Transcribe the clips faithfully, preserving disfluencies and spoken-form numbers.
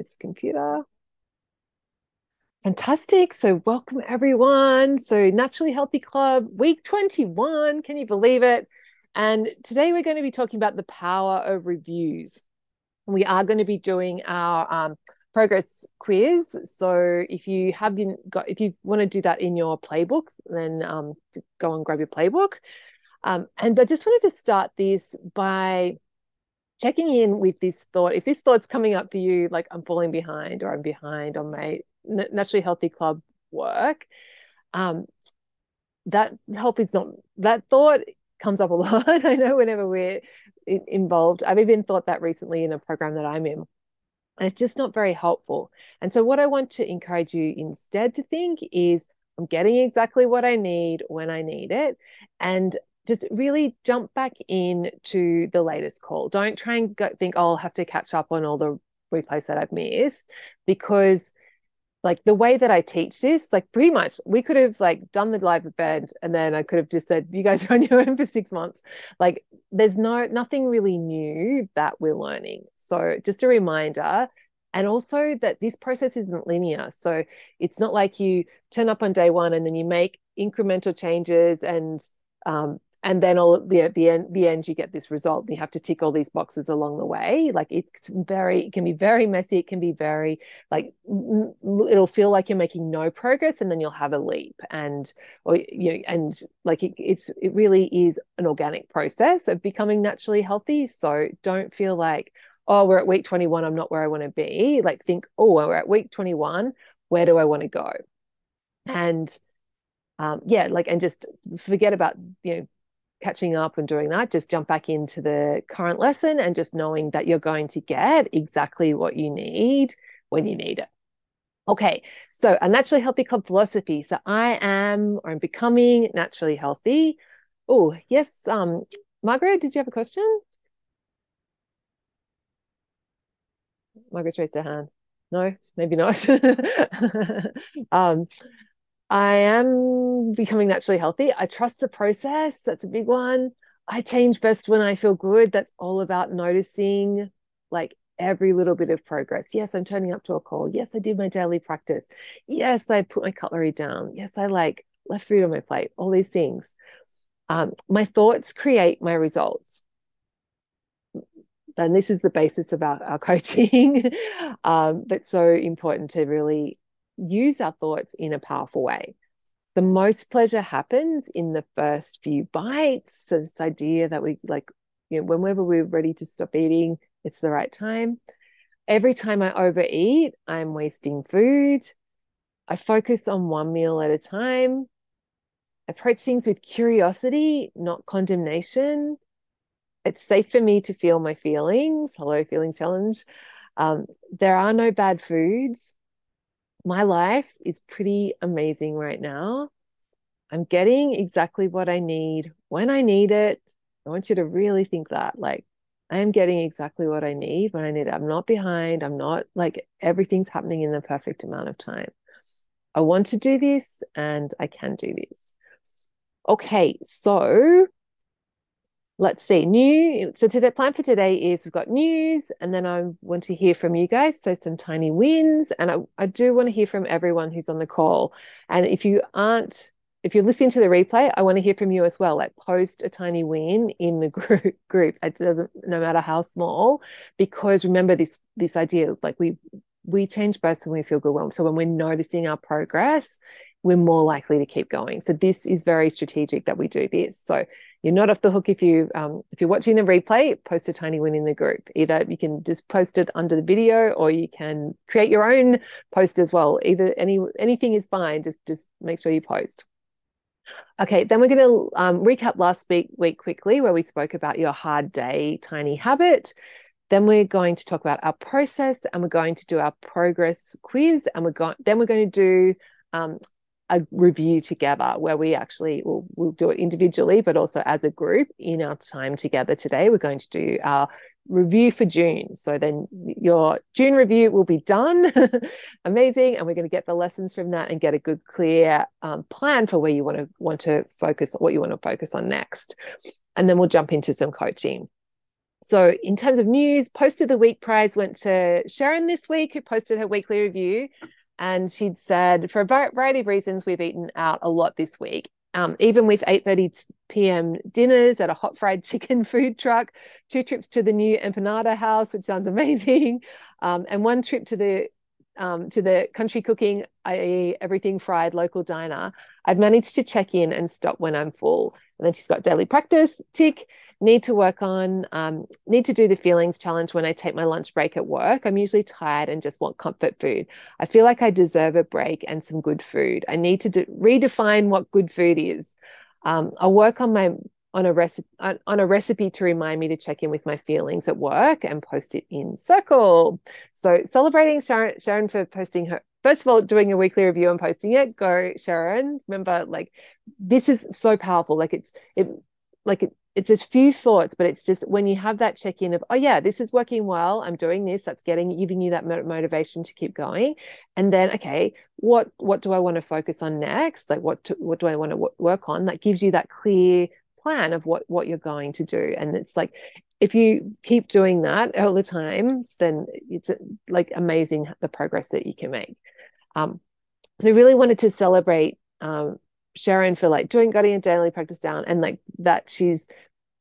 this computer. Fantastic. So welcome everyone. So Naturally Healthy Club, week twenty-one. Can you believe it? And today we're going to be talking about the power of reviews. We are going to be doing our um, progress quiz. So if you have got, if you want to do that in your playbook, then um, go and grab your playbook. Um, and but I just wanted to start this by checking in with this thought. If this thought's coming up for you, like I'm falling behind or I'm behind on my Naturally Healthy Club work, um, that help is not, that thought comes up a lot. I know whenever we're involved, I've even thought that recently in a program that I'm in, and it's just not very helpful. And so what I want to encourage you instead to think is I'm getting exactly what I need when I need it. And just really jump back in to the latest call. Don't try and go, think, oh, I'll have to catch up on all the replays that I've missed, because like the way that I teach this, like pretty much we could have like done the live event and then I could have just said, you guys are on your own for six months. Like there's no, nothing really new that we're learning. So just a reminder. And also that this process isn't linear. So it's not like you turn up on day one and then you make incremental changes and, um, And then all at the, at the end, the end, you get this result. You have to tick all these boxes along the way. Like it's very, it can be very messy. It can be very like, it'll feel like you're making no progress, and then you'll have a leap, and, or, you know, and like it, it's, it really is an organic process of becoming naturally healthy. So don't feel like, oh, we're at week twenty-one. I'm not where I want to be. Like think, oh, we're at week twenty-one. Where do I want to go? And um, yeah, like, and just forget about, you know, catching up and doing that. Just jump back into the current lesson and just knowing that you're going to get exactly what you need when you need it. Okay, so a Naturally Healthy Club philosophy. So I am, or I'm becoming naturally healthy. Oh, yes. Um, Margaret, did you have a question? Margaret raised her hand. No, maybe not. um, I am becoming naturally healthy. I trust the process. That's a big one. I change best when I feel good. That's all about noticing like every little bit of progress. Yes, I'm turning up to a call. Yes, I did my daily practice. Yes, I put my cutlery down. Yes, I like left food on my plate, all these things. Um, my thoughts create my results. And this is the basis of our, our coaching, um, but so important to really use our thoughts in a powerful way. The most pleasure happens in the first few bites. So this idea that we like, you know, whenever we're ready to stop eating, it's the right time. Every time I overeat, I'm wasting food. I focus on one meal at a time. Approach things with curiosity, not condemnation. It's safe for me to feel my feelings. Hello, feeling challenge. Um, there are no bad foods. My life is pretty amazing right now. I'm getting exactly what I need when I need it. I want you to really think that, like, I am getting exactly what I need when I need it. I'm not behind. I'm not like everything's happening in the perfect amount of time. I want to do this and I can do this. Okay, so let's see. New. So today, plan for today is we've got news, and then I want to hear from you guys. So some tiny wins, and I, I do want to hear from everyone who's on the call. And if you aren't, if you're listening to the replay, I want to hear from you as well. Like post a tiny win in the group. Group. It doesn't, no matter how small, because remember this this idea. Like we we change best when we feel good. So when we're noticing our progress, we're more likely to keep going. So this is very strategic that we do this. So you're not off the hook if, you, um, if you're watching the replay, post a tiny win in the group. Either you can just post it under the video, or you can create your own post as well. Either any anything is fine, just, just make sure you post. Okay, then we're going to um, recap last week, week quickly, where we spoke about your hard day tiny habit. Then we're going to talk about our process, and we're going to do our progress quiz, and we're going, then we're going to do... Um, a review together where we actually will we'll do it individually, but also as a group in our time together today. We're going to do our review for June. So then your June review will be done. Amazing. And we're going to get the lessons from that and get a good, clear um, plan for where you want to want to focus, what you want to focus on next. And then we'll jump into some coaching. So in terms of news, Post of the Week prize went to Sharon this week, who posted her weekly review. And she'd said, for a variety of reasons, we've eaten out a lot this week. Um, even with eight thirty p.m. dinners at a hot fried chicken food truck, two trips to the new empanada house, which sounds amazing, um, and one trip to the um, to the country cooking, that is everything fried local diner, I've managed to check in and stop when I'm full. And then she's got daily practice, tick, need to work on, um, need to do the feelings challenge when I take my lunch break at work. I'm usually tired and just want comfort food. I feel like I deserve a break and some good food. I need to de- redefine what good food is. Um, I'll work on my on a recipe on, on a recipe to remind me to check in with my feelings at work and post it in Circle. So celebrating Sharon, Sharon for posting her. First of all, doing a weekly review and posting it. Go, Sharon. Remember, like, this is so powerful. Like it's it like it. It's a few thoughts, but it's just when you have that check-in of, oh, yeah, this is working well. I'm doing this. That's getting giving you that motivation to keep going. And then, okay, what what do I want to focus on next? Like what to, what do I want to w- work on? That gives you that clear plan of what, what you're going to do. And it's like if you keep doing that all the time, then it's like amazing the progress that you can make. Um, so I really wanted to celebrate um Sharon for like doing getting a daily practice down, and like that she's,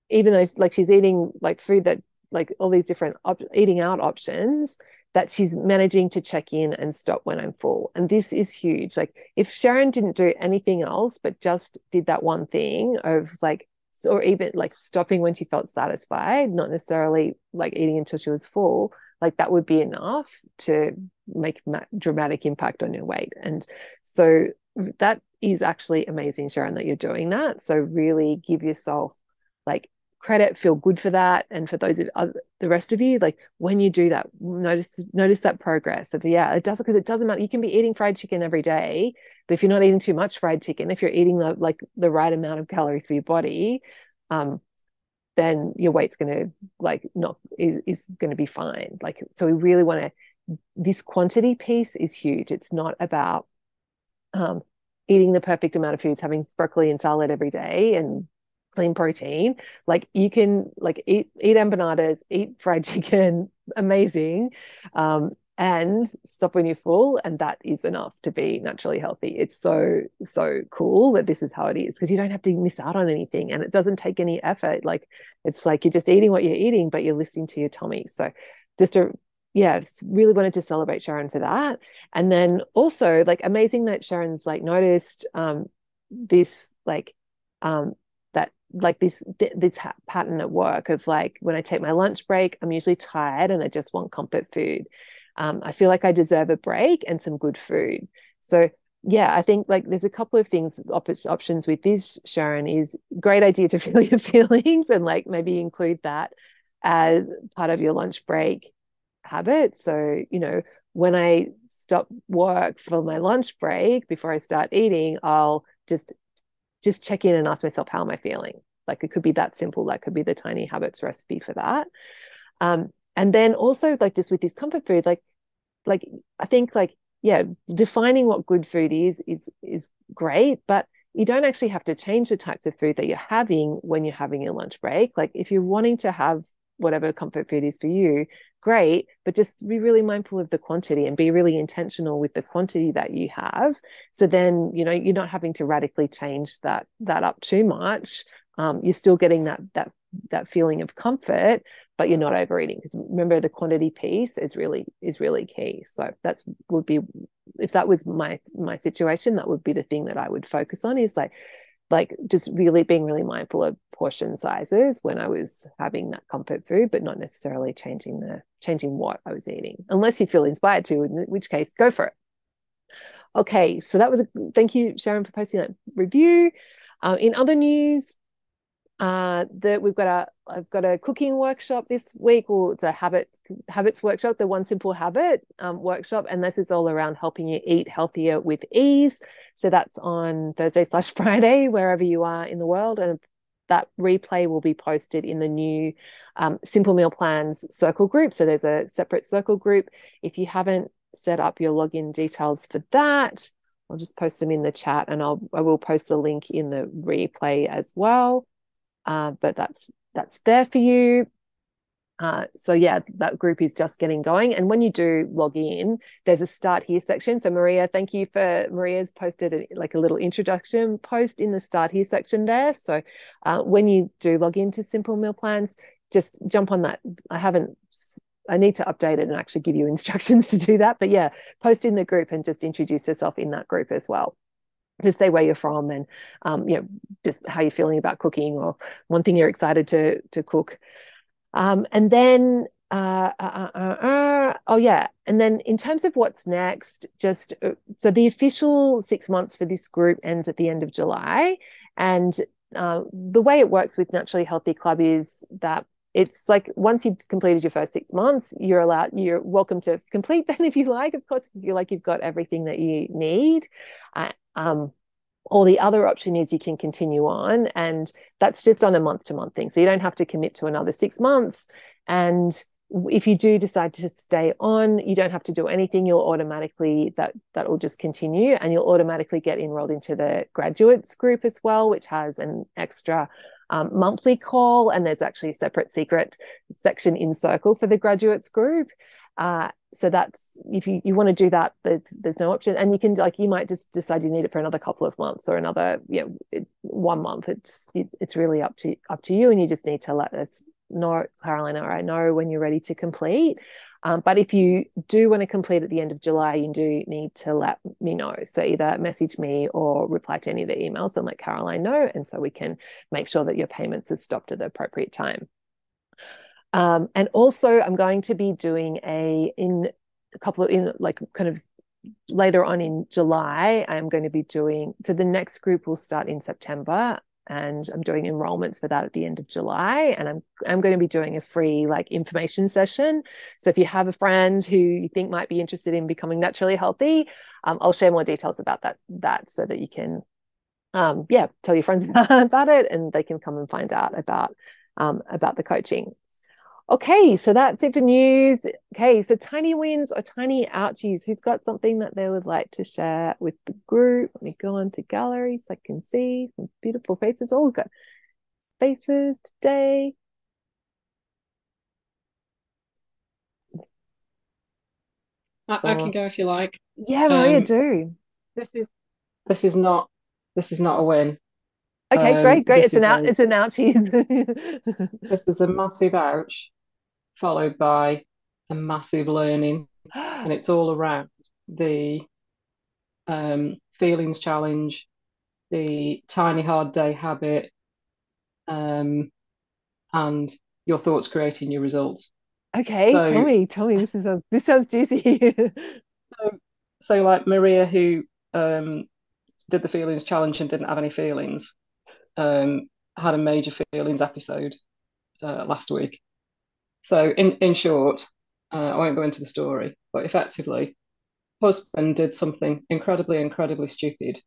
even though like she's eating like food that like all these different op- eating out options, that she's managing to check in and stop when I'm full. And this is huge. Like if Sharon didn't do anything else but just did that one thing of like, or even like stopping when she felt satisfied, not necessarily like eating until she was full, like that would be enough to make ma- dramatic impact on your weight. And so that is actually amazing, Sharon, that you're doing that. So really give yourself like credit, feel good for that. And for those of other, the rest of you, like when you do that, notice, notice that progress of, yeah, it doesn't, cause it doesn't matter. You can be eating fried chicken every day, but if you're not eating too much fried chicken, if you're eating the, like the right amount of calories for your body, um, then your weight's going to like not is, is going to be fine. Like, so we really want to, this quantity piece is huge. It's not about, um, eating the perfect amount of foods, having broccoli and salad every day and clean protein. Like you can like eat, eat empanadas, eat fried chicken, amazing. Um, and stop when you're full. And that is enough to be naturally healthy. It's so, so cool that this is how it is, because you don't have to miss out on anything and it doesn't take any effort. Like it's like, you're just eating what you're eating, but you're listening to your tummy. So just a, yeah, really wanted to celebrate Sharon for that. And then also like amazing that Sharon's like noticed um, this, like um, that, like this, th- this ha- pattern at work of like, when I take my lunch break, I'm usually tired and I just want comfort food. Um, I feel like I deserve a break and some good food. So yeah, I think like there's a couple of things, op- options with this, Sharon, is great idea to feel your feelings and like maybe include that as part of your lunch break habit. So, you know, when I stop work for my lunch break before I start eating, I'll just just check in and ask myself, how am I feeling? Like it could be that simple. That could be the tiny habits recipe for that. Um, and then also like just with this comfort food, like like I think like, yeah, defining what good food is is is great, but you don't actually have to change the types of food that you're having when you're having your lunch break. Like if you're wanting to have whatever comfort food is for you, great, but just be really mindful of the quantity and be really intentional with the quantity that you have. So then, you know, you're not having to radically change that that up too much. Um, you're still getting that that that feeling of comfort, but you're not overeating. Because remember, the quantity piece is really is really key. So that's would be if that was my my situation, that would be the thing that I would focus on, is like like just really being really mindful of portion sizes when I was having that comfort food, but not necessarily changing the changing what I was eating, unless you feel inspired to, in which case go for it. Okay, so that was a thank you, Sharon, for posting that review. Uh, in other news, uh, that we've got a I've got a cooking workshop this week, or well, it's a habit habits workshop, the One Simple Habit um, workshop, and this is all around helping you eat healthier with ease. So that's on Thursday slash Friday, wherever you are in the world, and that replay will be posted in the new um, Simple Meal Plans Circle group. So there's a separate Circle group. If you haven't set up your login details for that, I'll just post them in the chat, and I'll I will post the link in the replay as well. Uh, but that's that's there for you. Uh, so yeah, that group is just getting going. And when you do log in, there's a start here section. So Maria, thank you for, Maria's posted a, like a little introduction post in the start here section there. So uh, when you do log into Simple Meal Plans, just jump on that. I haven't, I need to update it and actually give you instructions to do that. But yeah, post in the group and just introduce yourself in that group as well. Just say where you're from and, um, you know, just how you're feeling about cooking or one thing you're excited to to cook. Um, and then, uh, uh, uh, uh, oh yeah. And then in terms of what's next, just, uh, so the official six months for this group ends at the end of July. And, uh, the way it works with Naturally Healthy Club is that it's like, once you've completed your first six months, you're allowed, you're welcome to complete then if you like, of course, if you like, you've got everything that you need, uh, um, or the other option is you can continue on, and that's just on a month-to-month thing. So you don't have to commit to another six months. And if you do decide to stay on, you don't have to do anything. You'll automatically, that that will just continue, and you'll automatically get enrolled into the graduates group as well, which has an extra um, monthly call. And there's actually a separate secret section in Circle for the graduates group. Uh, so that's, if you, you want to do that, there's, there's no option. And you can, like, you might just decide you need it for another couple of months or another, you know, it, one month. It's, it, it's really up to, up to you. And you just need to let us know, Carolina, or I know when you're ready to complete. Um, but if you do want to complete at the end of July, you do need to let me know. So either message me or reply to any of the emails and let Caroline know. And so we can make sure that your payments are stopped at the appropriate time. Um, and also I'm going to be doing a, in a couple of, in like kind of later on in July, I'm going to be doing, so the next group will start in September, and I'm doing enrollments for that at the end of July. And I'm, I'm going to be doing a free like information session. So if you have a friend who you think might be interested in becoming naturally healthy, um, I'll share more details about that, that so that you can, um, yeah, tell your friends about it and they can come and find out about, um, about the coaching. Okay, so that's it for news. Okay, so tiny wins or tiny ouchies. Who's got something that they would like to share with the group? Let me go on to gallery so I can see some beautiful faces. Oh, we've got faces today. I, I can go if you like. Yeah, Maria, um, do. This is this is not this is not a win. Okay, um, great, great. It's an out. A, it's an ouchie. This is a massive ouch, followed by a massive learning, and it's all around the um, feelings challenge, the tiny hard day habit, um, and your thoughts creating your results. Okay, so, tell me, tell me. This is a, this sounds juicy. so, so, like Maria, who um, did the feelings challenge and didn't have any feelings, um, had a major feelings episode uh, last week. So in, in short, uh, I won't go into the story, but effectively, husband did something incredibly, incredibly stupid,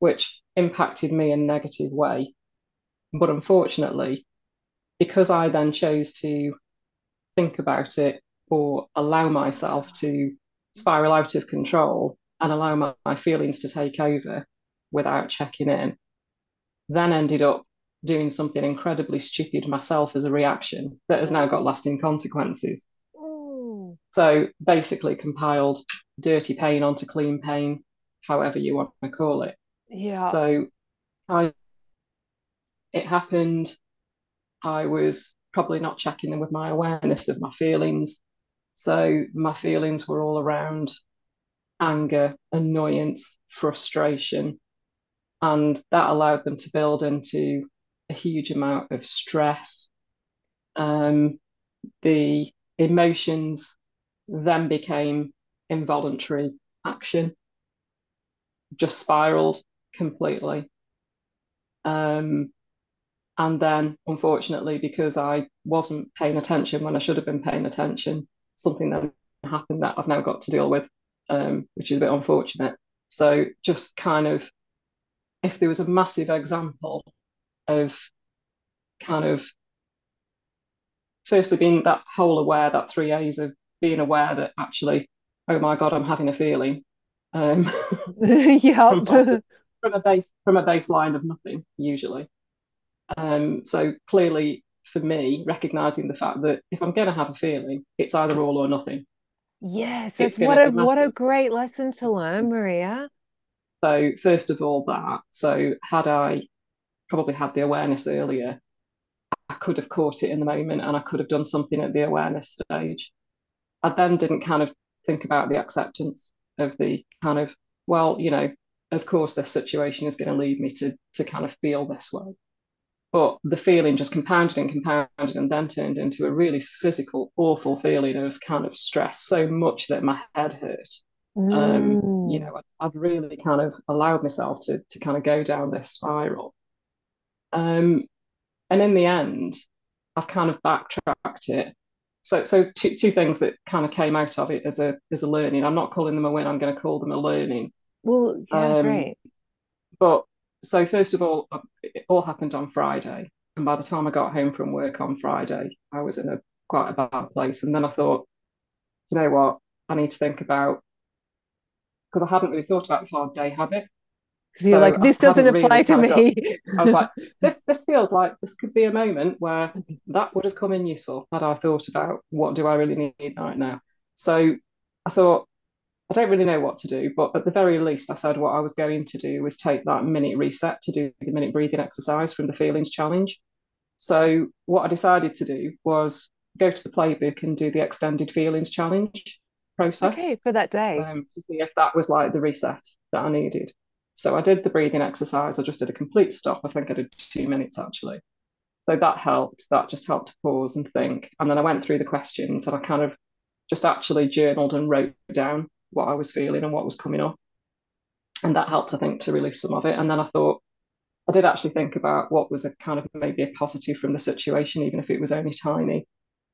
which impacted me in a negative way. But unfortunately, because I then chose to think about it or allow myself to spiral out of control and allow my, my feelings to take over without checking in, then ended up doing something incredibly stupid myself as a reaction that has now got lasting consequences. Ooh. So basically compiled dirty pain onto clean pain, however you want to call it. Yeah. So I, it happened. I was probably not checking in with my awareness of my feelings. So my feelings were all around anger, annoyance, frustration. And that allowed them to build into a huge amount of stress. Um, the emotions then became involuntary action, just spiraled completely. Um, and then, unfortunately, because I wasn't paying attention when I should have been paying attention, something then happened that I've now got to deal with, um, which is a bit unfortunate. So just kind of, if there was a massive example of kind of firstly being that whole aware, that three A's of being aware that actually, oh my God, I'm having a feeling. Um, yeah. from, from a base, from a baseline of nothing usually. Um, so clearly for me, recognizing the fact that if I'm going to have a feeling, it's either all or nothing. Yes, it's what a what a great lesson to learn, Maria. So first of all, that. So had I probably had the awareness earlier, I could have caught it in the moment and I could have done something at the awareness stage. I then didn't kind of think about the acceptance of the kind of, well, you know, of course this situation is going to lead me to to kind of feel this way. But the feeling just compounded and compounded and then turned into a really physical, awful feeling of kind of stress, so much that my head hurt. Mm. Um, you know, I've really kind of allowed myself to to kind of go down this spiral. Um, and in the end, I've kind of backtracked it. So so two two things that kind of came out of it as a as a learning. I'm not calling them a win, I'm going to call them a learning. Well, yeah, um, great. But so first of all, it all happened on Friday. And by the time I got home from work on Friday, I was in a quite a bad place. And then I thought, you know what, I need to think about, because I hadn't really thought about the hard day habit. Because you're so like, this I doesn't apply really to me. Up. I was like, this this feels like this could be a moment where that would have come in useful had I thought about what do I really need right now. So I thought, I don't really know what to do, but at the very least I said what I was going to do was take that minute reset to do the minute breathing exercise from the feelings challenge. So what I decided to do was go to the playbook and do the extended feelings challenge process. Okay, for that day. Um, to see if that was like the reset that I needed. So I did the breathing exercise. I just did a complete stop. I think I did two minutes actually. So that helped. That just helped to pause and think. And then I went through the questions and I kind of just actually journaled and wrote down what I was feeling and what was coming up. And that helped, I think, to release some of it. And then I thought, I did actually think about what was a kind of maybe a positive from the situation, even if it was only tiny.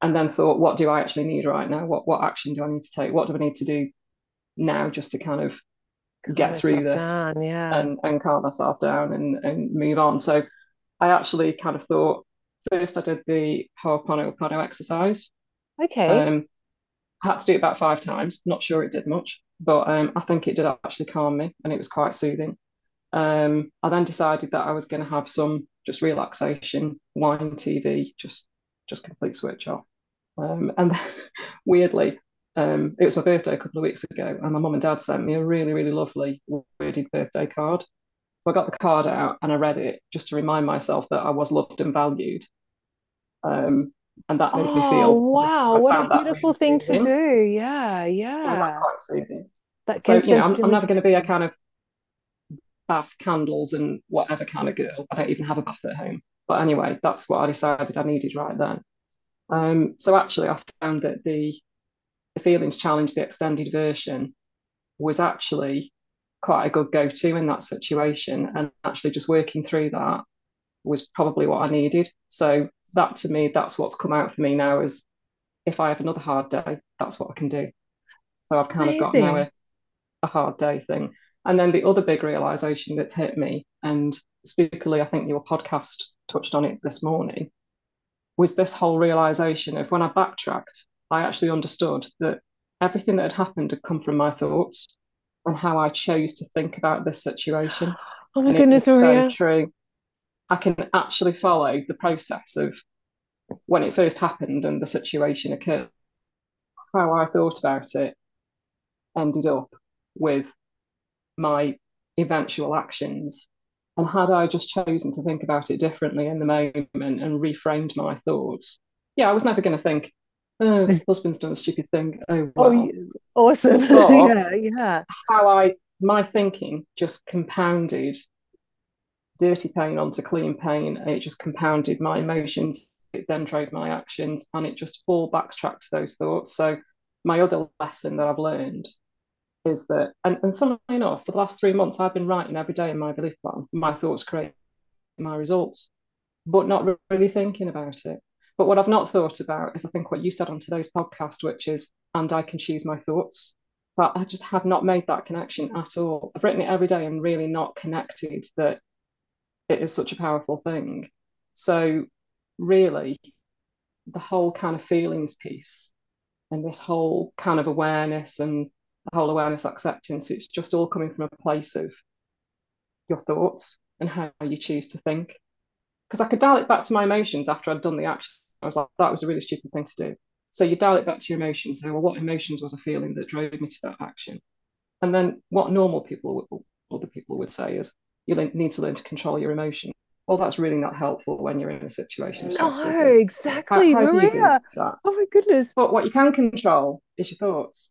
And then thought, what do I actually need right now? What what action do I need to take? What do I need to do now just to kind of get through this down, yeah. and, and calm myself down and, and move on? So I actually kind of thought, first I did the Ho'oponopono exercise. Okay. Um, I had to do it about five times. Not sure it did much, but um, I think it did actually calm me and it was quite soothing. Um, I then decided that I was going to have some just relaxation, wine, T V, just just complete switch off. Um, and then, weirdly, um, it was my birthday a couple of weeks ago and my mum and dad sent me a really, really lovely worded birthday card. So I got the card out and I read it just to remind myself that I was loved and valued. Um And that made oh, me feel. Wow, what a beautiful really thing soothing. To do. Yeah, yeah. Quite that so, you know, I'm, I'm never going to be a kind of bath candles and whatever kind of girl. I don't even have a bath at home. But anyway, that's what I decided I needed right then. Um, so actually, I found that the, the feelings challenge, the extended version, was actually quite a good go-to in that situation. And actually, just working through that was probably what I needed. So that to me, that's what's come out for me now is if I have another hard day, that's what I can do. So I've kind Amazing. Of got now a, a hard day thing. And then the other big realisation that's hit me, and specifically I think your podcast touched on it this morning, was this whole realisation of when I backtracked, I actually understood that everything that had happened had come from my thoughts and how I chose to think about this situation. Oh my and goodness, Maria. So true. I can actually follow the process of when it first happened and the situation occurred, how I thought about it ended up with my eventual actions. And had I just chosen to think about it differently in the moment and reframed my thoughts, yeah, I was never going to think, oh, this husband's done a stupid thing. Oh, wow. Oh awesome. yeah, yeah. How I, my thinking just compounded dirty pain onto clean pain, and it just compounded my emotions. It then drove my actions, and it just all backtracked to those thoughts. So my other lesson that I've learned is that, and, and funnily enough, for the last three months I've been writing every day in my belief plan, my thoughts create my results, but not really thinking about it. But what I've not thought about is I think what you said on today's podcast, which is, and I can choose my thoughts. But I just have not made that connection at all. I've written it every day and really not connected that it is such a powerful thing. So really, the whole kind of feelings piece and this whole kind of awareness and the whole awareness acceptance, it's just all coming from a place of your thoughts and how you choose to think. because I could dial it back to my emotions after I'd done the action. I was like, that was a really stupid thing to do. So you dial it back to your emotions. So, well, what emotions was I feeling that drove me to that action? And then what normal people, other people would say is, you need to learn to control your emotions. Well, that's really not helpful when you're in a situation. No, like, exactly, how, how Maria. Oh, my goodness. But what you can control is your thoughts.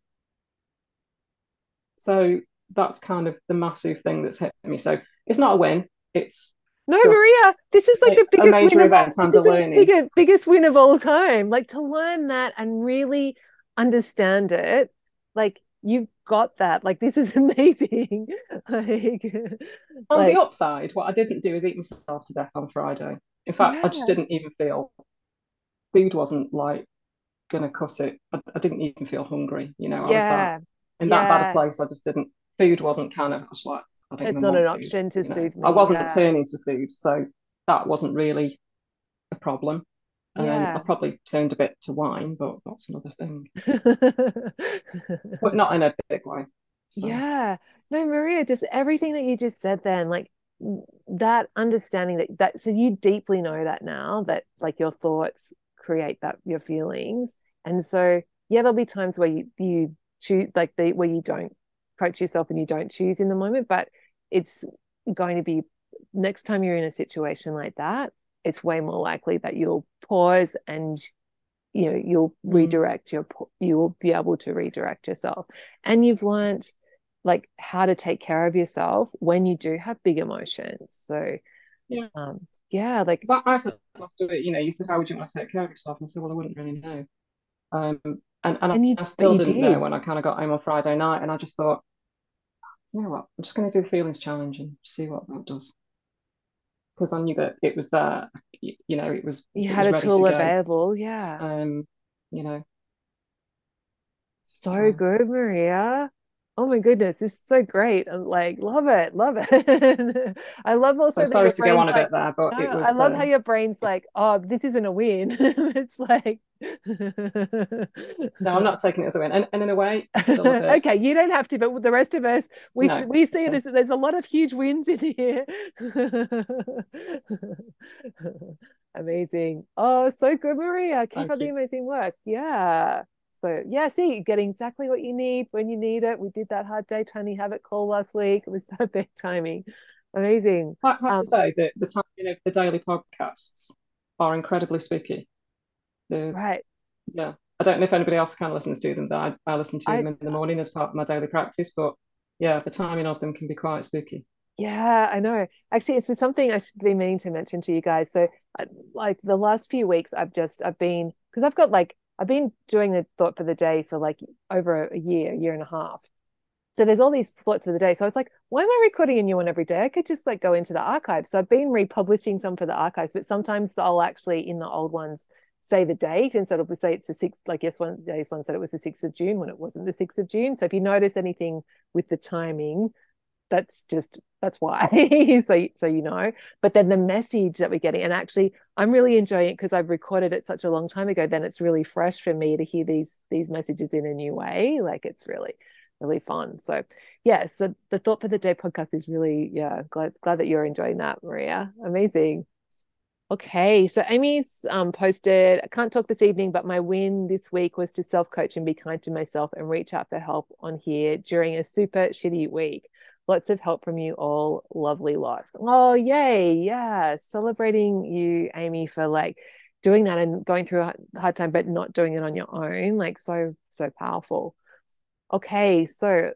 So that's kind of the massive thing that's hit me. So it's not a win. It's no, Maria, this is like the biggest win of all time. This is the biggest, biggest win of all time. Like, to learn that and really understand it, like, you've got that. Like, this is amazing. like, on like, the upside, what I didn't do is eat myself to death on Friday. In fact, yeah. I just didn't even feel, food wasn't like going to cut it. I, I didn't even feel hungry, you know. I yeah. was that, in that yeah. bad a place. I just didn't, food wasn't kind of, I was like, I don't it's not an food, option to you know? soothe me. I wasn't yeah. turning to food, so that wasn't really a problem. And yeah. I probably turned a bit to wine, but that's another thing. But not in a big way. So. Yeah. No, Maria, just everything that you just said then, like that understanding that, that so you deeply know that now, that like your thoughts create that your feelings. And so, yeah, there'll be times where you, you choose, like the, where you don't coach yourself and you don't choose in the moment, but it's going to be next time you're in a situation like that, it's way more likely that you'll pause and, you know, you'll redirect your, you'll be able to redirect yourself. And you've learned like how to take care of yourself when you do have big emotions. So, yeah, um, yeah like. I said after it, you know, you said, how would you want to take care of yourself? And I said, well, I wouldn't really know. Um, and, and, and I, you, I still didn't did. know when I kind of got home on Friday night, and I just thought, you know what, I'm just going to do the feelings challenge and see what that does. Because I knew that it was there, you know, it was you it had was a tool to available, yeah. Um, you know. So yeah. good, Maria. Oh my goodness, this is so great. I'm like, love it, love it. I love also so that sorry to go on like, a bit there, but no, it was I love uh, how your brain's like, oh, this isn't a win. It's like no, I'm not taking it as a win. And, and in a way, I still love it. Okay, you don't have to, but the rest of us, we no. we see it as there's a lot of huge wins in here. Amazing. Oh, so good, Maria. Keep Thank up you. the amazing work. Yeah. So, yeah, see, you get exactly what you need when you need it. We did that hard day tiny habit call last week. It was perfect timing. Amazing. I have um, to say that the timing of the daily podcasts are incredibly spooky. They're, right. Yeah. I don't know if anybody else kind of listens to them, but I, I listen to I, them in the morning as part of my daily practice. But, yeah, the timing of them can be quite spooky. Yeah, I know. Actually, it's something I should be meaning to mention to you guys. So, like, the last few weeks I've just, I've been, because I've got, like, I've been doing the thought for the day for like over a year, year and a half. So there's all these thoughts for the day. So I was like, why am I recording a new one every day? I could just like go into the archives. So I've been republishing some for the archives, but sometimes I'll actually in the old ones say the date, and so it'll say it's the sixth, like yes, one day's one said it was the sixth of June when it wasn't the sixth of June. So if you notice anything with the timing, that's just, that's why. so, so, you know, but then the message that we're getting, and actually I'm really enjoying it because I've recorded it such a long time ago, then it's really fresh for me to hear these, these messages in a new way. Like it's really, really fun. So yeah, so the Thought for the Day podcast is really, yeah, glad, glad that you're enjoying that, Maria. Amazing. Okay. So Amy's um, posted, I can't talk this evening, but my win this week was to self-coach and be kind to myself and reach out for help on here during a super shitty week. Lots of help from you all. Lovely lot. Oh, yay. Yeah. Celebrating you, Amy, for like doing that and going through a hard time, but not doing it on your own. Like so, so powerful. Okay. So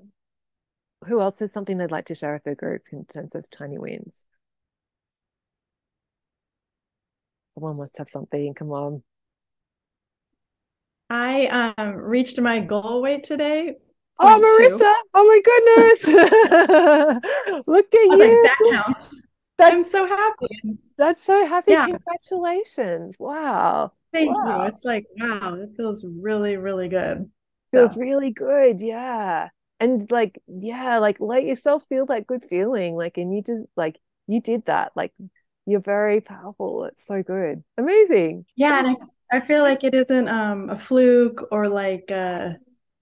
who else has something they'd like to share with the group in terms of tiny wins? Someone must have something. Come on. I um, reached my goal weight today. Oh, Marissa! Two. Oh my goodness! Look at I you. Like, that counts. That's, I'm so happy. That's so happy. Yeah. Congratulations! Wow. Thank wow. you. It's like wow, it feels really, really good. Feels so. really good. Yeah, and like yeah, like let yourself feel that good feeling. Like, and you just like you did that. Like, you're very powerful. It's so good. Amazing. Yeah, wow. And I, I feel like it isn't um a fluke or like. Uh,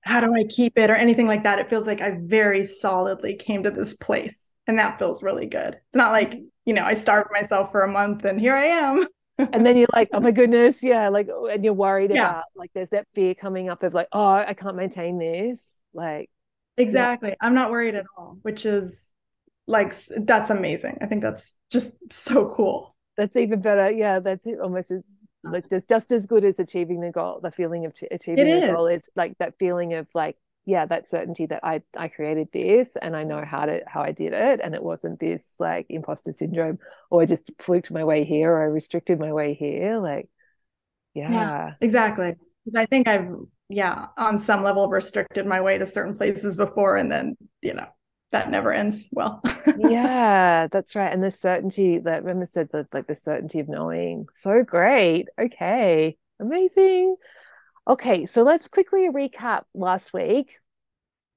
how do I keep it or anything like that. It feels like I very solidly came to this place, and that feels really good. It's not like, you know, I starved myself for a month and here I am. And then you're like, oh my goodness. Yeah. Like, and you're worried yeah. about like, there's that fear coming up of like, oh, I can't maintain this. Like, exactly. Yeah. I'm not worried at all, which is like, that's amazing. I think that's just so cool. That's even better. Yeah. That's it. Almost as like, there's just as good as achieving the goal, the feeling of ch- achieving it the is. goal. It's like that feeling of like, yeah, that certainty that I, I created this and I know how to, how I did it. And it wasn't this like imposter syndrome, or I just fluked my way here, or I restricted my way here. Like, yeah, yeah, exactly. I think I've, yeah, on some level restricted my way to certain places before. And then, you know, that never ends well. Yeah, that's right. And the certainty that Emma said, that like the certainty of knowing. So great. Okay. Amazing. Okay, so let's quickly recap last week.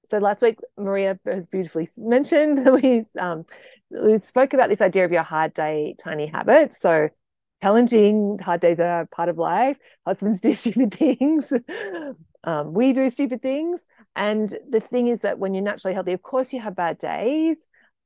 So last week, Maria has beautifully mentioned that we, um, we spoke about this idea of your hard day, tiny habits. So challenging, hard days are part of life. Husbands do stupid things. um, we do stupid things. And the thing is that when you're naturally healthy, of course you have bad days,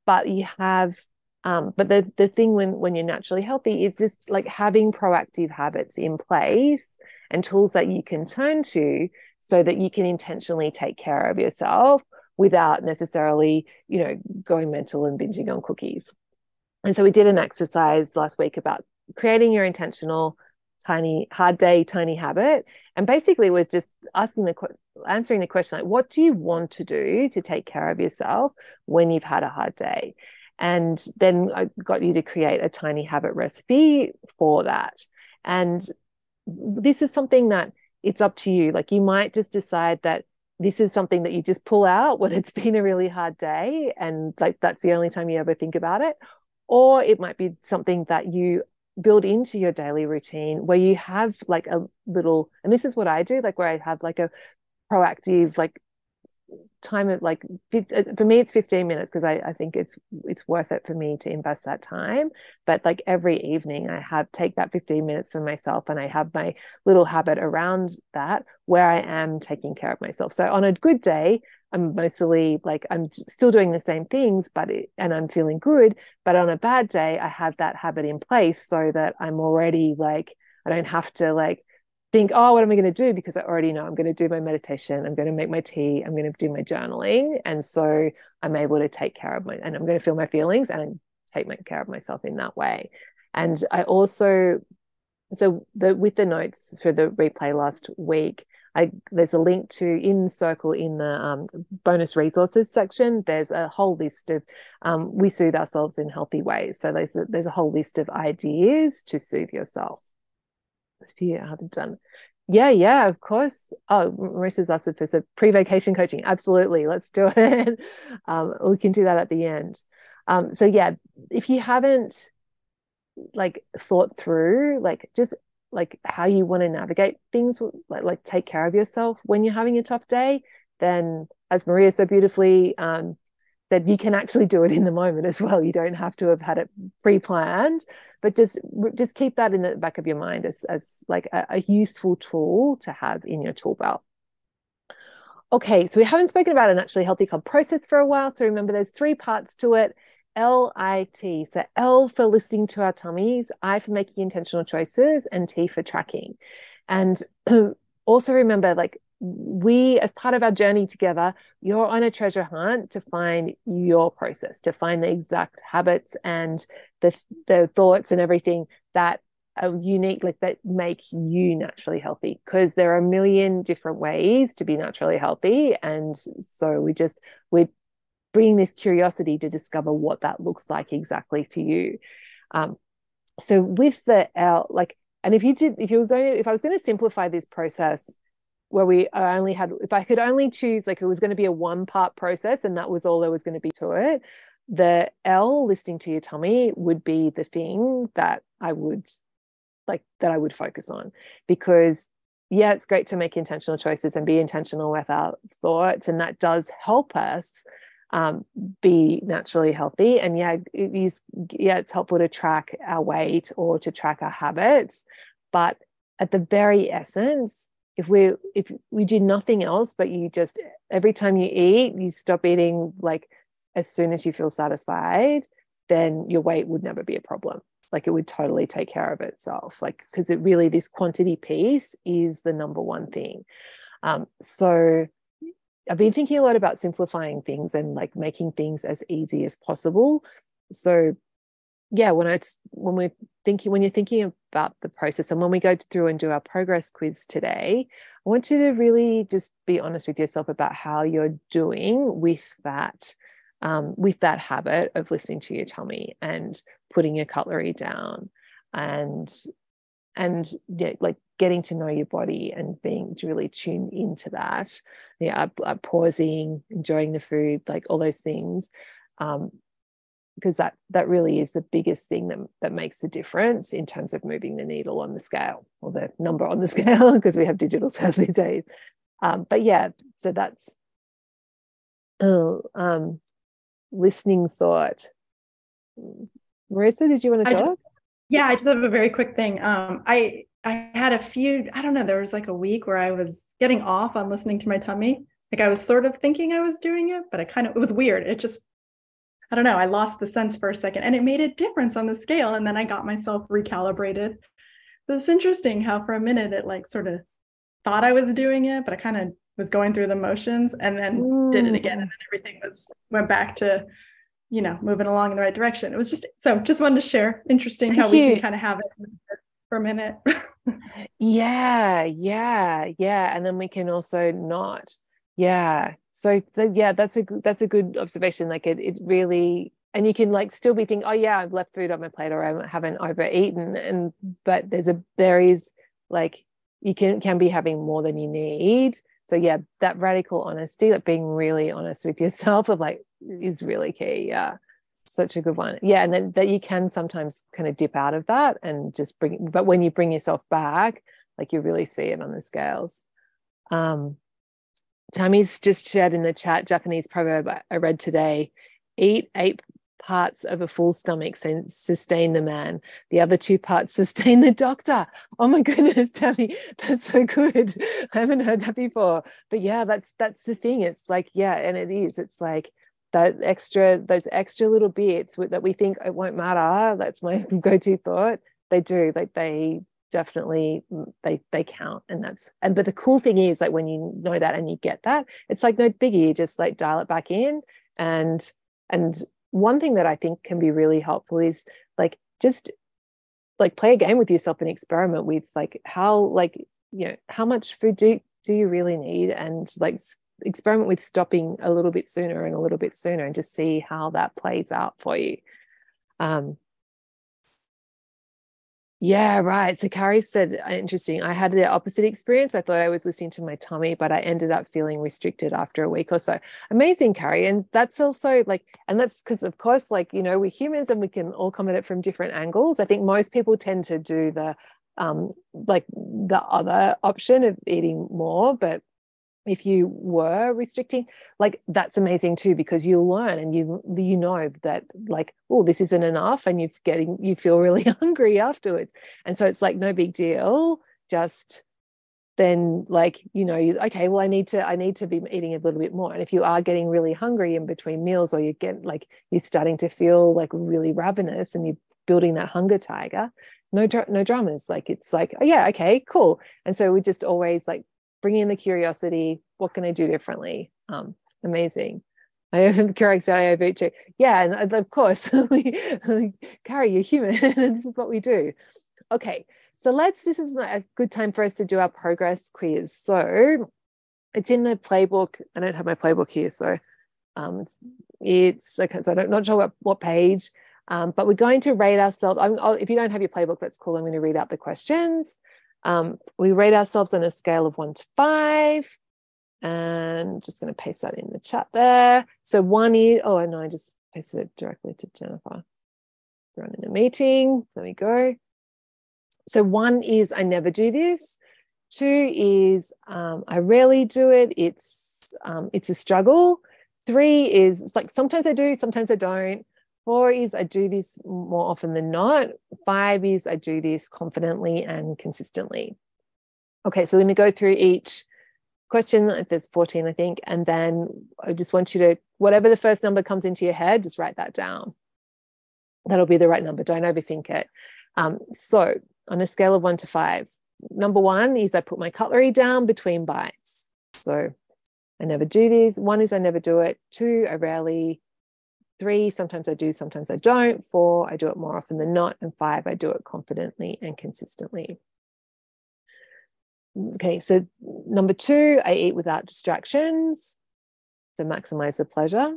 but you have, um, but the, the thing when, when you're naturally healthy is just like having proactive habits in place and tools that you can turn to so that you can intentionally take care of yourself without necessarily, you know, going mental and binging on cookies. And so we did an exercise last week about creating your intentional tiny hard day, tiny habit. And basically it was just asking the, answering the question, like, what do you want to do to take care of yourself when you've had a hard day? And then I got you to create a tiny habit recipe for that. And this is something that it's up to you. Like you might just decide that this is something that you just pull out when it's been a really hard day and like that's the only time you ever think about it. Or it might be something that you build into your daily routine where you have like a little, and this is what I do, like where I have like a proactive like time of like, for me it's fifteen minutes because I, I think it's it's worth it for me to invest that time, but like every evening I have take that fifteen minutes for myself and I have my little habit around that where I am taking care of myself. So on a good day I'm mostly like I'm still doing the same things but it, and I'm feeling good, but on a bad day I have that habit in place so that I'm already like I don't have to like think, oh, what am I going to do? Because I already know I'm going to do my meditation. I'm going to make my tea. I'm going to do my journaling. And so I'm able to take care of my, and I'm going to feel my feelings and take my, care of myself in that way. And I also, so the, with the notes for the replay last week, I, there's a link to in Circle in the um, bonus resources section. There's a whole list of, um, we soothe ourselves in healthy ways. So there's a, there's a whole list of ideas to soothe yourself. If you haven't done, yeah, yeah, of course. Oh, Marissa's asked for some pre-vacation coaching. Absolutely, let's do it. Um, we can do that at the end. Um, so yeah, if you haven't like thought through, like just like how you want to navigate things, like like take care of yourself when you're having a tough day, then as Maria so beautifully um, said, you can actually do it in the moment as well. You don't have to have had it pre-planned, but just just keep that in the back of your mind as, as like a, a useful tool to have in your tool belt. Okay, so we haven't spoken about a Naturally Healthy Club process for a while. So remember, there's three parts to it. L I T. So L for listening to our tummies, I for making intentional choices, and T for tracking. And also remember, like, we, as part of our journey together, you're on a treasure hunt to find your process, to find the exact habits and the the thoughts and everything that are unique, like that make you naturally healthy, because there are a million different ways to be naturally healthy. And so we just, we're bringing this curiosity to discover what that looks like exactly for you. Um, so with the L, like, and if you did, if you were going to, if I was going to simplify this process, where we only had, if I could only choose, like it was going to be a one-part process and that was all there was going to be to it, the L, listening to your tummy, would be the thing that I would, like, that I would focus on. Because, yeah, it's great to make intentional choices and be intentional with our thoughts, and that does help us um, be naturally healthy. And, yeah, it is, yeah, it's helpful to track our weight or to track our habits. But at the very essence, if we if we do nothing else, but you just, every time you eat, you stop eating like as soon as you feel satisfied, then your weight would never be a problem. Like it would totally take care of itself. Like, because it really, this quantity piece is the number one thing. Um, so I've been thinking a lot about simplifying things and like making things as easy as possible. So yeah, when I, when we're thinking, when you're thinking about the process and when we go through and do our progress quiz today, I want you to really just be honest with yourself about how you're doing with that, um, with that habit of listening to your tummy and putting your cutlery down and, and yeah, like getting to know your body and being really tuned into that. Yeah. I'm, I'm pausing, enjoying the food, like all those things. Um, because that that really is the biggest thing that, that makes the difference in terms of moving the needle on the scale, or the number on the scale, because we have digital scales these days. Um, but yeah, so that's oh, um, listening thought. Marissa, did you want to talk? Just, yeah, I just have a very quick thing. Um, I, I had a few, I don't know, there was like a week where I was getting off on listening to my tummy. Like I was sort of thinking I was doing it, but I kind of, it was weird. It just, I don't know, I lost the sense for a second and it made a difference on the scale. And then I got myself recalibrated. It was interesting how for a minute it like sort of thought I was doing it, but I kind of was going through the motions and then Ooh. did it again. And then everything was, went back to, you know, moving along in the right direction. It was just, so just wanted to share. Interesting Thank how you. we can kind of have it for a minute. yeah, yeah, yeah. And then we can also not. Yeah. So, so yeah, that's a good, that's a good observation. Like it, it really, and you can like still be thinking, oh yeah, I've left food on my plate, or I haven't overeaten. And, but there's a, there is like, you can, can be having more than you need. So yeah, that radical honesty, like being really honest with yourself of like, is really key. Yeah. Such a good one. Yeah. And then that you can sometimes kind of dip out of that and just bring, but when you bring yourself back, like you really see it on the scales. Um, Tammy's just shared in the chat, Japanese proverb I read today, eat eight parts of a full stomach, sustain the man. The other two parts sustain the doctor. Oh my goodness, Tammy, that's so good. I haven't heard that before. But yeah, that's that's the thing. It's like, yeah, and it is. It's like that extra, those extra little bits that we think it won't matter. That's my go-to thought. They do, like they definitely they they count, and that's and but the cool thing is like when you know that and you get that, it's like no biggie, you just like dial it back in. And and one thing that I think can be really helpful is like just like play a game with yourself and experiment with like how like you know how much food do do you really need, and like experiment with stopping a little bit sooner and a little bit sooner and just see how that plays out for you. um Yeah, right. So Carrie said, interesting, I had the opposite experience. I thought I was listening to my tummy, but I ended up feeling restricted after a week or so. Amazing, Carrie. And that's also like, and that's because of course, like, you know, we're humans and we can all come at it from different angles. I think most people tend to do the, um, like the other option of eating more, but if you were restricting, like that's amazing too, because you learn and you you know that like, oh, this isn't enough, and you're getting you feel really hungry afterwards, and so it's like no big deal. Just then, like you know, you, okay, well, I need to I need to be eating a little bit more. And if you are getting really hungry in between meals, or you get like you're starting to feel like really ravenous, and you're building that hunger tiger, no dr- no dramas. Like it's like, oh yeah, okay, cool. And so we just always like. Bring in the curiosity. What can I do differently? Um, amazing. I am Kerry said I overeat too. Yeah, and of course, Kerry, you're human, and this is what we do. Okay, so let's. This is a good time for us to do our progress quiz. So it's in the playbook. I don't have my playbook here, so um, it's okay. So I'm not sure what, what page, um, but we're going to rate ourselves. I'm, I'll, if you don't have your playbook, that's cool. I'm going to read out the questions. Um, we rate ourselves on a scale of one to five, and just going to paste that in the chat there. So one is, oh, no, I just pasted it directly to Jennifer. We're in the meeting. There we go. So one is, I never do this. Two is, um, I rarely do it. It's, um, it's a struggle. Three is, it's like, sometimes I do, sometimes I don't. Four is I do this more often than not. Five is I do this confidently and consistently. Okay, so we're going to go through each question. There's fourteen, I think. And then I just want you to, whatever the first number comes into your head, just write that down. That'll be the right number. Don't overthink it. Um, so on a scale of one to five, number one is I put my cutlery down between bites. So I never do this. One is I never do it. Two, I rarely. Three, sometimes I do, sometimes I don't. Four, I do it more often than not. And five, I do it confidently and consistently. Okay, so number two, I eat without distractions. So maximize the pleasure.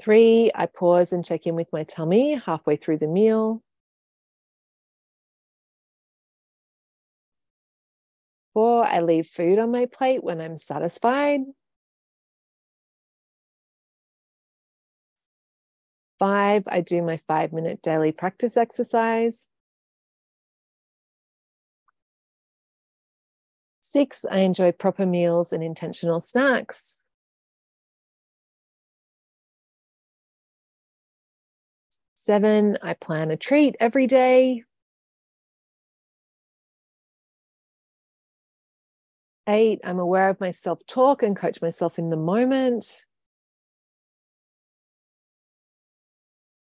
Three, I pause and check in with my tummy halfway through the meal. Four, I leave food on my plate when I'm satisfied. Five, I do my five-minute daily practice exercise. Six, I enjoy proper meals and intentional snacks. Seven, I plan a treat every day. Eight, I'm aware of my self-talk and coach myself in the moment.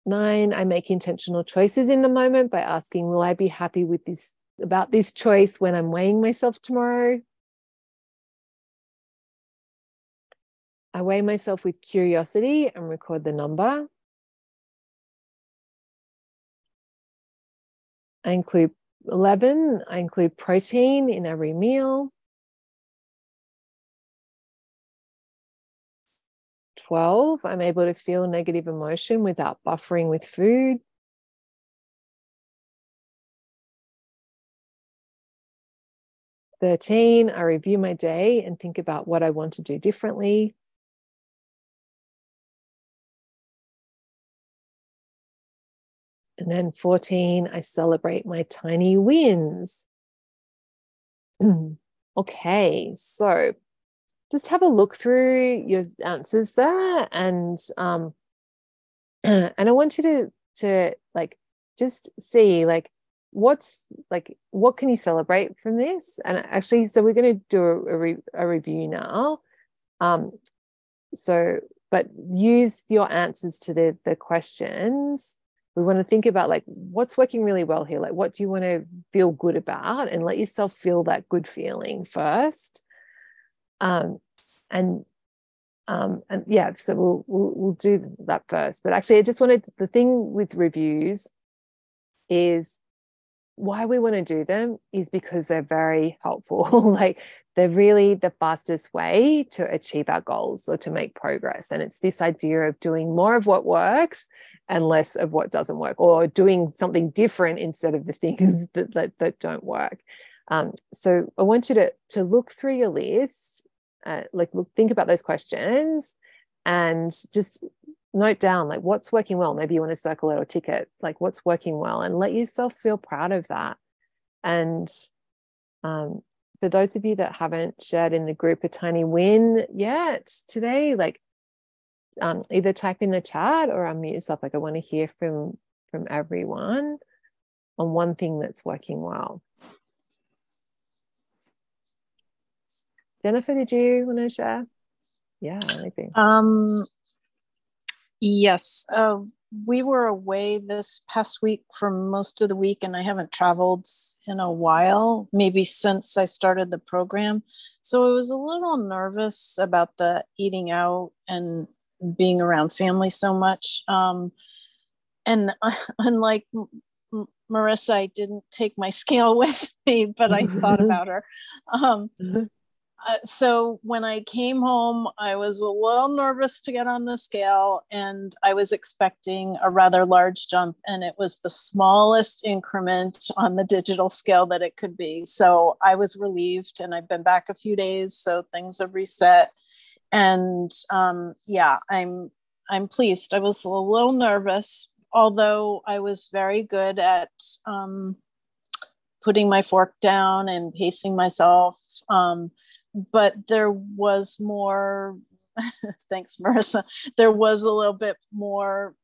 Nine, I make intentional choices in the moment by asking, will I be happy with this, about this choice when I'm weighing myself tomorrow? I weigh myself with curiosity and record the number. I include eleven, I include protein in every meal. twelve, I'm able to feel negative emotion without buffering with food. thirteen, I review my day and think about what I want to do differently. And then fourteen, I celebrate my tiny wins. Okay, so just have a look through your answers there, and um, and I want you to to like just see like what's like what can you celebrate from this? And actually, so we're going to do a, a, re, a review now. Um, so, but use your answers to the the questions. We want to think about like what's working really well here. Like, what do you want to feel good about, and let yourself feel that good feeling first. Um, and, um, and yeah, so we'll, we'll, we'll do that first, but actually I just wanted, the thing with reviews is why we want to do them is because they're very helpful. Like they're really the fastest way to achieve our goals or to make progress. And it's this idea of doing more of what works and less of what doesn't work, or doing something different instead of the things that, that, that don't work. Um, so I want you to, to look through your list, uh, like look, think about those questions and just note down like what's working well. Maybe you want to circle it or tick it, like what's working well, and let yourself feel proud of that. And um, for those of you that haven't shared in the group a tiny win yet today, like um, either type in the chat or unmute yourself. Like I want to hear from, from everyone on one thing that's working well. Jennifer, did you want to share? Yeah, amazing. Um, yes, uh, we were away this past week for most of the week, and I haven't traveled in a while, maybe since I started the program. So I was a little nervous about the eating out and being around family so much. Um, and uh, unlike Marissa, I didn't take my scale with me, but I thought about her. Um, Uh, so when I came home, I was a little nervous to get on the scale, and I was expecting a rather large jump, and it was the smallest increment on the digital scale that it could be. So I was relieved, and I've been back a few days, so things have reset. And um, yeah, I'm I'm pleased. I was a little nervous, although I was very good at um, putting my fork down and pacing myself. Um, But there was more, thanks, Marissa, there was a little bit more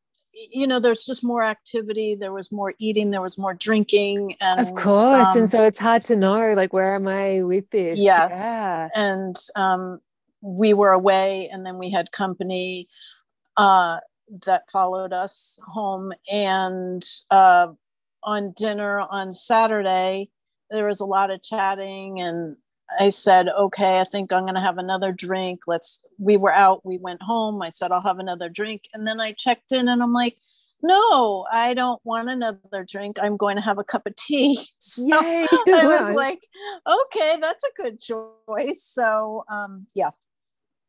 you know, there's just more activity. There was more eating. There was more drinking. And, of course. Um, and so it's hard to know, like, where am I with this? Yes. Yeah. And um, we were away, and then we had company uh, that followed us home. And uh, on dinner on Saturday, there was a lot of chatting, and I said, okay, I think I'm going to have another drink. Let's, we were out, we went home. I said, I'll have another drink. And then I checked in and I'm like, no, I don't want another drink. I'm going to have a cup of tea. So Yay, I was on. like, okay, that's a good choice. So, um, yeah,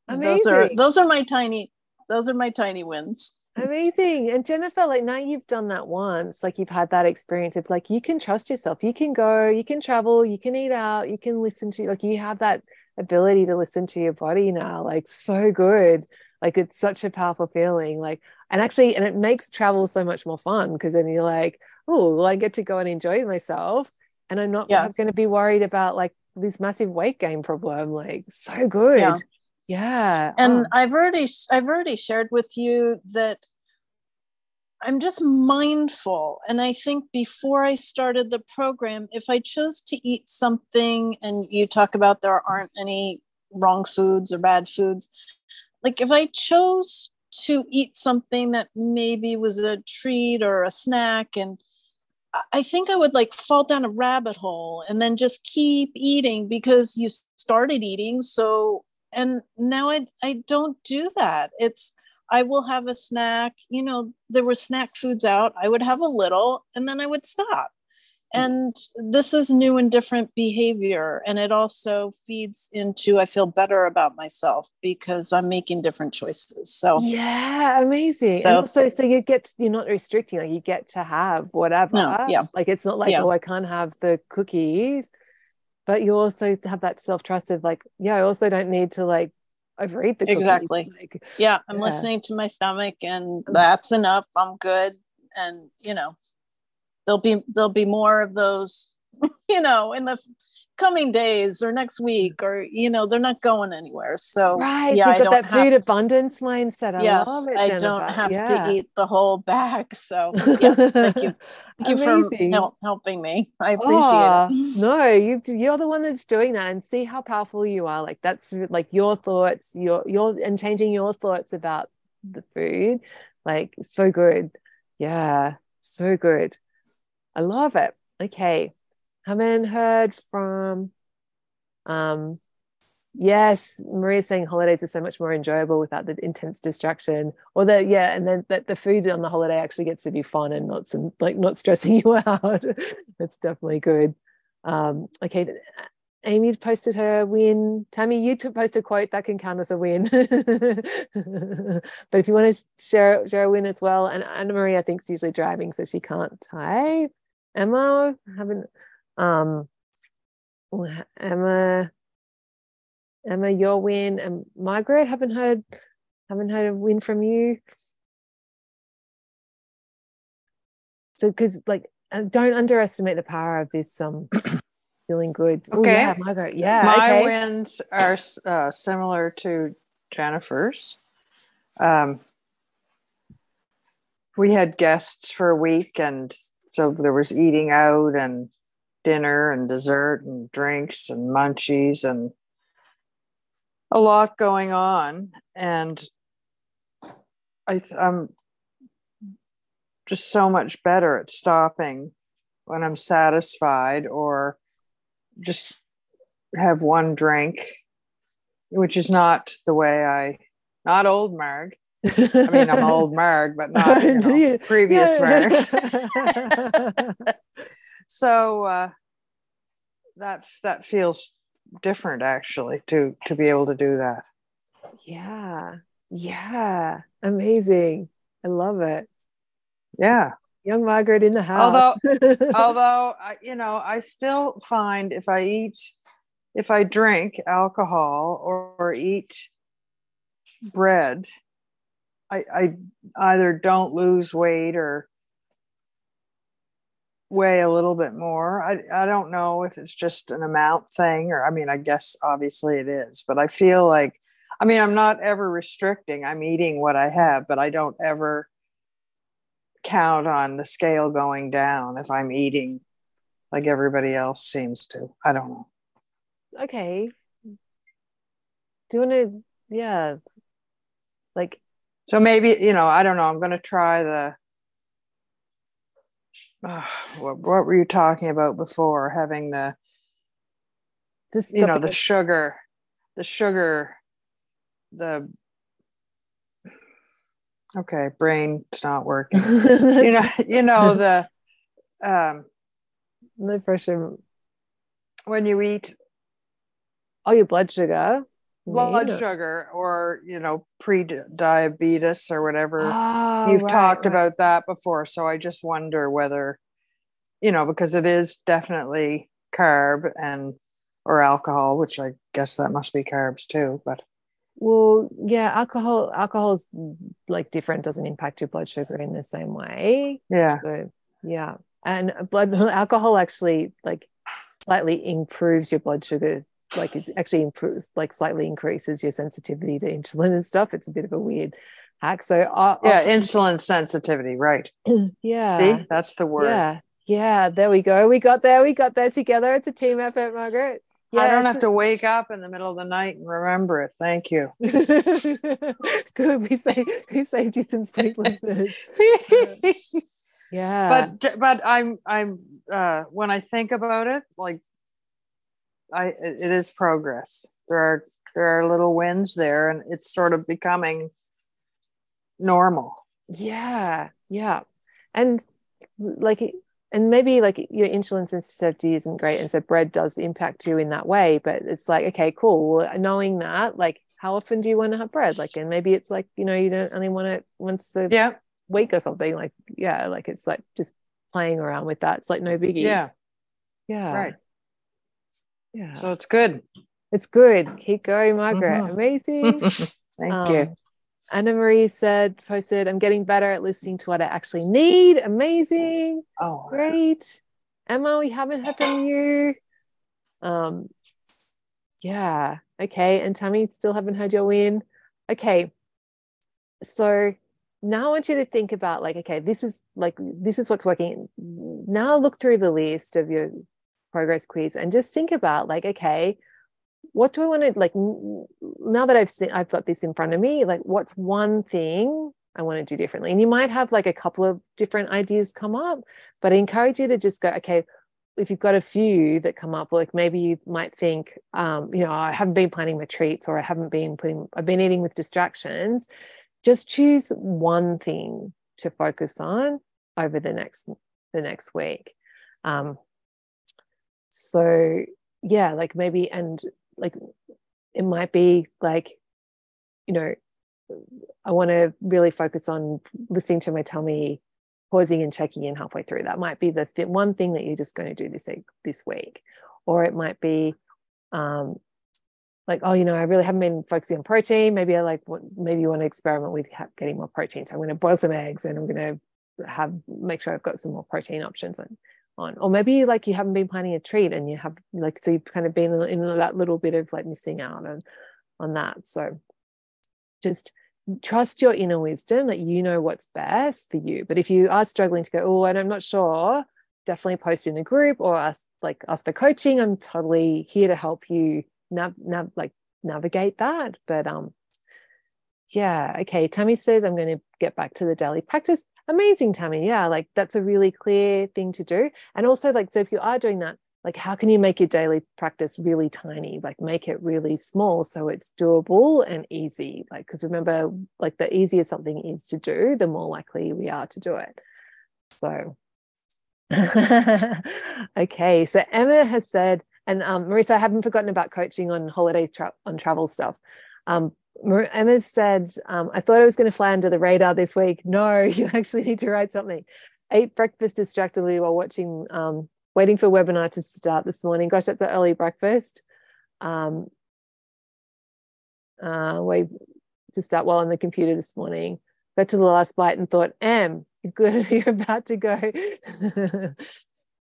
Amazing. those are, those are my tiny, those are my tiny wins. Amazing. And Jennifer, like, now you've done that once, like you've had that experience of like, you can trust yourself, you can go, you can travel, you can eat out, you can listen to, like, you have that ability to listen to your body now. Like, so good. Like, it's such a powerful feeling. Like, and actually, and it makes travel so much more fun, because then you're like, oh, well, I get to go and enjoy myself, and I'm not yes. going to be worried about like this massive weight gain problem. Like, so good. Yeah. Yeah. And oh. I've already, I've already shared with you that I'm just mindful. And I think before I started the program, if I chose to eat something, and you talk about there aren't any wrong foods or bad foods, like if I chose to eat something that maybe was a treat or a snack, and I think I would like fall down a rabbit hole and then just keep eating because you started eating. So And now I, I don't do that. It's, I will have a snack, you know, there were snack foods out. I would have a little, and then I would stop. And this is new and different behavior. And it also feeds into, I feel better about myself because I'm making different choices. So yeah, amazing. So, so, so you get, you're not restricting, like you get to have whatever. No, yeah. Like, it's not like, yeah. oh, I can't have the cookies. But you also have that self-trust of like, yeah, I also don't need to like overeat the cookies. Exactly. Like, yeah. I'm yeah. listening to my stomach, and that's enough. I'm good. And, you know, there'll be, there'll be more of those, you know, in the coming days or next week, or, you know, they're not going anywhere. So right. yeah, so you've got I don't that food to, abundance mindset. I yes, love it, I Jennifer. don't have yeah. to eat the whole bag. So yes, thank you. Thank Amazing. you for help, helping me. I appreciate oh, it. No, you, you're the one that's doing that, and see how powerful you are. Like, that's like your thoughts, your, your, and changing your thoughts about the food. Like, so good. Yeah. So good. I love it. Okay. Haven't heard from, um, yes, Maria saying holidays are so much more enjoyable without the intense distraction. Or the yeah, and then that the food on the holiday actually gets to be fun and not some like not stressing you out. That's definitely good. Um, okay, Amy posted her win. Tammy, you posted a quote that can count as a win. But if you want to share share a win as well, and Anna Maria thinks usually driving, so she can't type. Emma, haven't. Um, Emma, Emma, your win, and Margaret, haven't heard, haven't heard a win from you. So, because like, don't underestimate the power of this. Um, feeling good. Okay, Ooh, yeah, Margaret. Yeah, my okay. wins are uh, similar to Jennifer's. Um, we had guests for a week, and so there was eating out and dinner and dessert and drinks and munchies and a lot going on. And I, I'm just so much better at stopping when I'm satisfied, or just have one drink, which is not the way I, not old Marg. I mean, I'm old Marg, but not you know, previous yeah. Marg. So uh, that that feels different, actually, to to be able to do that. Yeah, yeah, amazing! I love it. Yeah, young Margaret in the house. Although, although I, you know, I still find if I eat, if I drink alcohol or, or eat bread, I, I either don't lose weight or weigh a little bit more. I, I don't know if it's just an amount thing, or I mean, I guess obviously it is, but I feel like, I mean, I'm not ever restricting. I'm eating what I have, but I don't ever count on the scale going down if I'm eating like everybody else seems to. I don't know. Okay. Do you want to, yeah. Like, so maybe, you know, I don't know. I'm going to try the, uh, what, what were you talking about before? Having the, just you know, the sugar, the sugar, the, okay, brain's not working. you know, you know, the, um, blood pressure. When you eat. Oh, your blood sugar. Blood yeah. sugar or, you know, pre-diabetes or whatever. Oh, You've right, talked right. about that before. So I just wonder whether, you know, because it is definitely carb and, or alcohol, which I guess that must be carbs too, but. Well, yeah, alcohol, alcohol is like different, doesn't impact your blood sugar in the same way. Yeah. So, yeah. And blood alcohol actually like slightly improves your blood sugar. Like it actually improves, like slightly increases your sensitivity to insulin and stuff. It's a bit of a weird hack. So uh, yeah, often, insulin sensitivity, right? Yeah, see, that's the word. Yeah, yeah. There we go. We got there. We got there together. It's a team effort, Margaret. Yeah, I don't have to wake up in the middle of the night and remember it. Thank you. Good. We saved. We saved you some sleeplessness. Yeah. But but I'm I'm uh, when I think about it, like. I it is progress. There are there are little wins there, and it's sort of becoming normal. Yeah, yeah, and like and maybe like your insulin sensitivity isn't great, and so bread does impact you in that way. But it's like okay, cool. Well, knowing that, like, how often do you want to have bread? Like, and maybe it's like you know you don't only want it once a yeah. week or something. Like yeah, like it's like just playing around with that. It's like no biggie. Yeah, yeah, right. Yeah. So it's good. It's good. Keep going, Margaret. Mm-hmm. Amazing. Thank um, you. Anna Marie said, posted, I'm getting better at listening to what I actually need. Amazing. Oh, great. Emma, we haven't heard from you. Um, yeah. Okay. And Tammy, still haven't heard your win. Okay. So now I want you to think about like, okay, this is like, this is what's working. Now look through the list of your progress quiz and just think about like okay what do I want to like now that I've seen I've got this in front of me like what's one thing I want to do differently and you might have like a couple of different ideas come up but I encourage you to just go okay if you've got a few that come up like maybe you might think um you know I haven't been planning my treats or I haven't been putting I've been eating with distractions just choose one thing to focus on over the next the next week um so yeah like maybe and like it might be like you know I want to really focus on listening to my tummy pausing and checking in halfway through that might be the th- one thing that you're just going to do this this week or it might be um like oh you know I really haven't been focusing on protein maybe I like what maybe you want to experiment with getting more protein so I'm going to boil some eggs and I'm going to have make sure I've got some more protein options and on. Or maybe like you haven't been planning a treat and you have like so you've kind of been in that little bit of like missing out on on that so just trust your inner wisdom that you know what's best for you but if you are struggling to go oh and I'm not sure definitely post in the group or ask like ask for coaching I'm totally here to help you nav, nav like navigate that but um yeah okay Tammy says I'm going to get back to the daily practice amazing Tammy yeah like that's a really clear thing to do and also like so if you are doing that like how can you make your daily practice really tiny like make it really small so it's doable and easy like because remember like the easier something is to do the more likely we are to do it so okay so Emma has said and um Marissa I haven't forgotten about coaching on holiday tra- on travel stuff um Emma said, um, I thought I was going to fly under the radar this week. No, you actually need to write something. Ate breakfast distractedly while watching, um, waiting for webinar to start this morning. Gosh, that's an early breakfast. Um, uh, wait to start while on the computer this morning. Got to the last bite and thought, Em, you're good. You're about to go.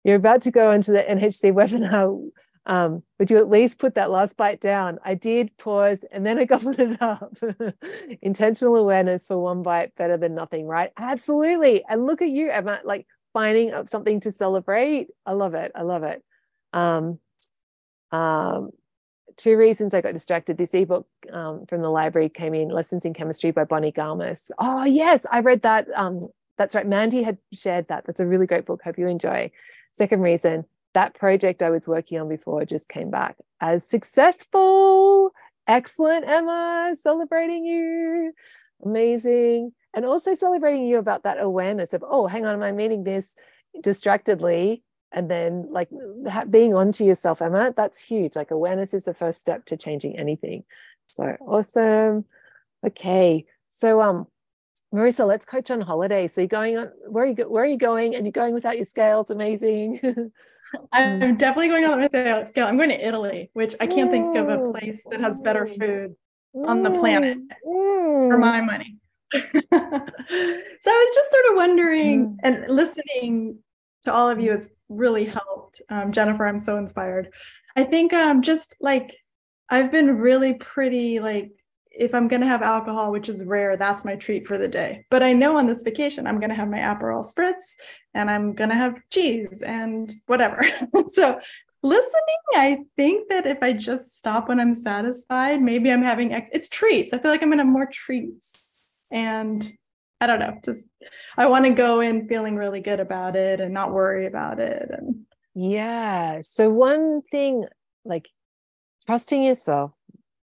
You're about to go into the N H C webinar. Um, would you at least put that last bite down? I did, paused, and then I gobbled it up. Intentional awareness for one bite, better than nothing, right? Absolutely. And look at you, Emma, like finding up something to celebrate. I love it. I love it. Um, um, two reasons I got distracted. This ebook um, from the library came in, Lessons in Chemistry by Bonnie Galmis. Oh, yes, I read that. Um, that's right. Mandy had shared that. That's a really great book. Hope you enjoy. Second reason, that project I was working on before just came back as successful. Excellent, Emma, celebrating you. Amazing. And also celebrating you about that awareness of, oh, hang on, am I meaning this distractedly? And then like being onto yourself, Emma, that's huge. Like awareness is the first step to changing anything. So awesome. Okay. So, um, Marissa, let's coach on holiday. So you're going on, where are you, where are you going? And you're going without your scales. Amazing. I'm definitely going on without scale. I'm going to Italy, which I can't mm. think of a place that has better food mm. on the planet mm. for my money. So I was just sort of wondering mm. and listening to all of you is really helped. Um, Jennifer, I'm so inspired. I think um, just like, I've been really pretty, like, if I'm going to have alcohol, which is rare, that's my treat for the day. But I know on this vacation, I'm going to have my Aperol spritz and I'm going to have cheese and whatever. So listening, I think that if I just stop when I'm satisfied, maybe I'm having, ex- it's treats. I feel like I'm going to have more treats and I don't know, just, I want to go in feeling really good about it and not worry about it. And yeah. So one thing, like trusting yourself,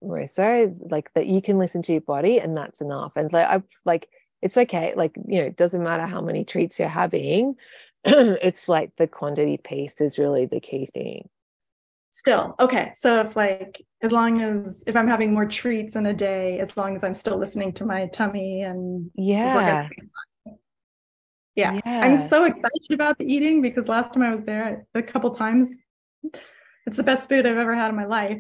Marissa, like that you can listen to your body and that's enough. And like, I like, it's okay. Like, you know, it doesn't matter how many treats you're having. It's like the quantity piece is really the key thing. Still. Okay. So if like, as long as, if I'm having more treats in a day, as long as I'm still listening to my tummy and yeah. Yeah. yeah. I'm so excited about the eating because last time I was there a couple times, it's the best food I've ever had in my life.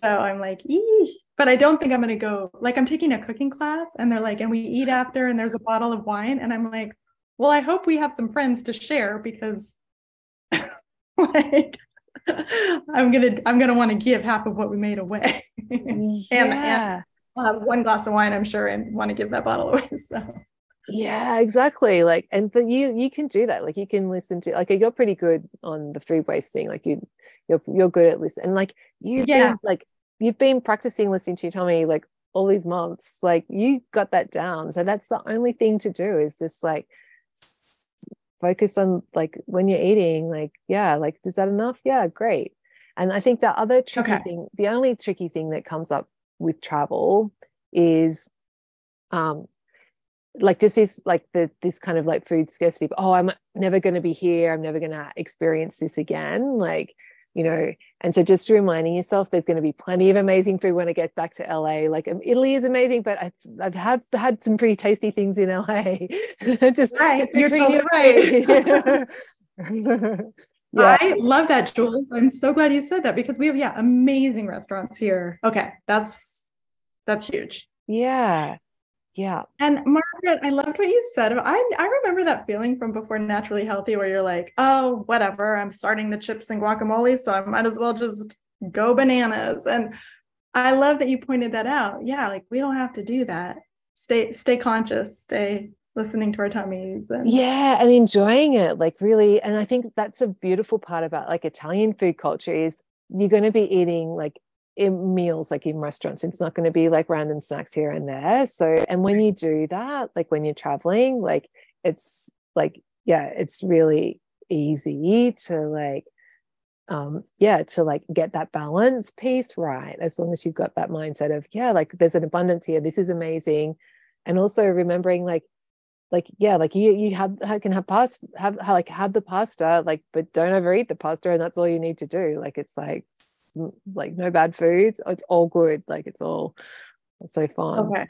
So I'm like, eee, but I don't think I'm going to go, like, I'm taking a cooking class and they're like, and we eat after, and there's a bottle of wine. And I'm like, well, I hope we have some friends to share because like, I'm going to, I'm going to want to give half of what we made away. Yeah. and, and uh, one glass of wine, I'm sure. And want to give that bottle away. So. Yeah, exactly. Like, and but you, you can do that. Like you can listen to, like, you're pretty good on the food waste thing. Like you, you're, you're good at listening. And like, you've yeah. been like, you've been practicing listening to your tummy, like all these months, like you got that down. So that's the only thing to do is just like, focus on like when you're eating, like, yeah, like, is that enough? Yeah, great. And I think the other tricky okay. thing, the only tricky thing that comes up with travel is, um, like just this, like the, this kind of like food scarcity, oh, I'm never going to be here. I'm never going to experience this again. Like, you know, and so just reminding yourself there's going to be plenty of amazing food when I get back to L A. Like Italy is amazing, but I, I've had, had some pretty tasty things in L A. just, right. just You're totally right. yeah. I love that, Jules. I'm so glad you said that because we have, yeah, amazing restaurants here. Okay. That's, that's huge. Yeah. Yeah. And Margaret, I loved what you said. I, I remember that feeling from before Naturally Healthy where you're like, oh, whatever, I'm starting the chips and guacamole, so I might as well just go bananas. And I love that you pointed that out. Yeah. Like we don't have to do that. Stay, stay conscious, stay listening to our tummies. And- yeah. And enjoying it like really. And I think that's a beautiful part about like Italian food culture is you're going to be eating like in meals, like in restaurants, it's not going to be like random snacks here and there. So, and when you do that, like when you're traveling, like it's like, yeah, it's really easy to like, um, yeah, to like get that balance piece right. As long as you've got that mindset of, yeah, like there's an abundance here. This is amazing. And also remembering like, like, yeah, like you, you have, can have pasta, have like have the pasta, like, but don't overeat the pasta. And that's all you need to do. Like, it's like, like no bad foods, it's all good, like it's all, it's so fun. Okay.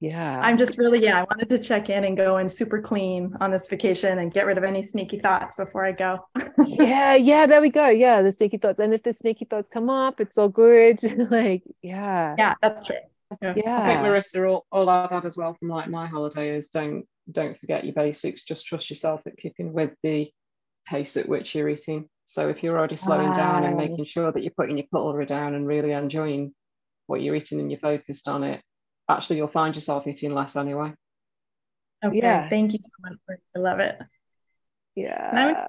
Yeah, I'm just really, yeah, I wanted to check in and go in super clean on this vacation and get rid of any sneaky thoughts before I go. yeah yeah there we go yeah the sneaky thoughts, and if the sneaky thoughts come up, it's all good. like yeah yeah that's true. yeah, yeah. I think Marissa, all, all I'd add as well from like my holiday is don't don't forget your basics, just trust yourself at keeping with the pace at which you're eating. So if you're already slowing down and making sure that you're putting your cutlery down and really enjoying what you're eating and you're focused on it, actually you'll find yourself eating less anyway. Okay, yeah. Thank you so much for it. I love it. Yeah.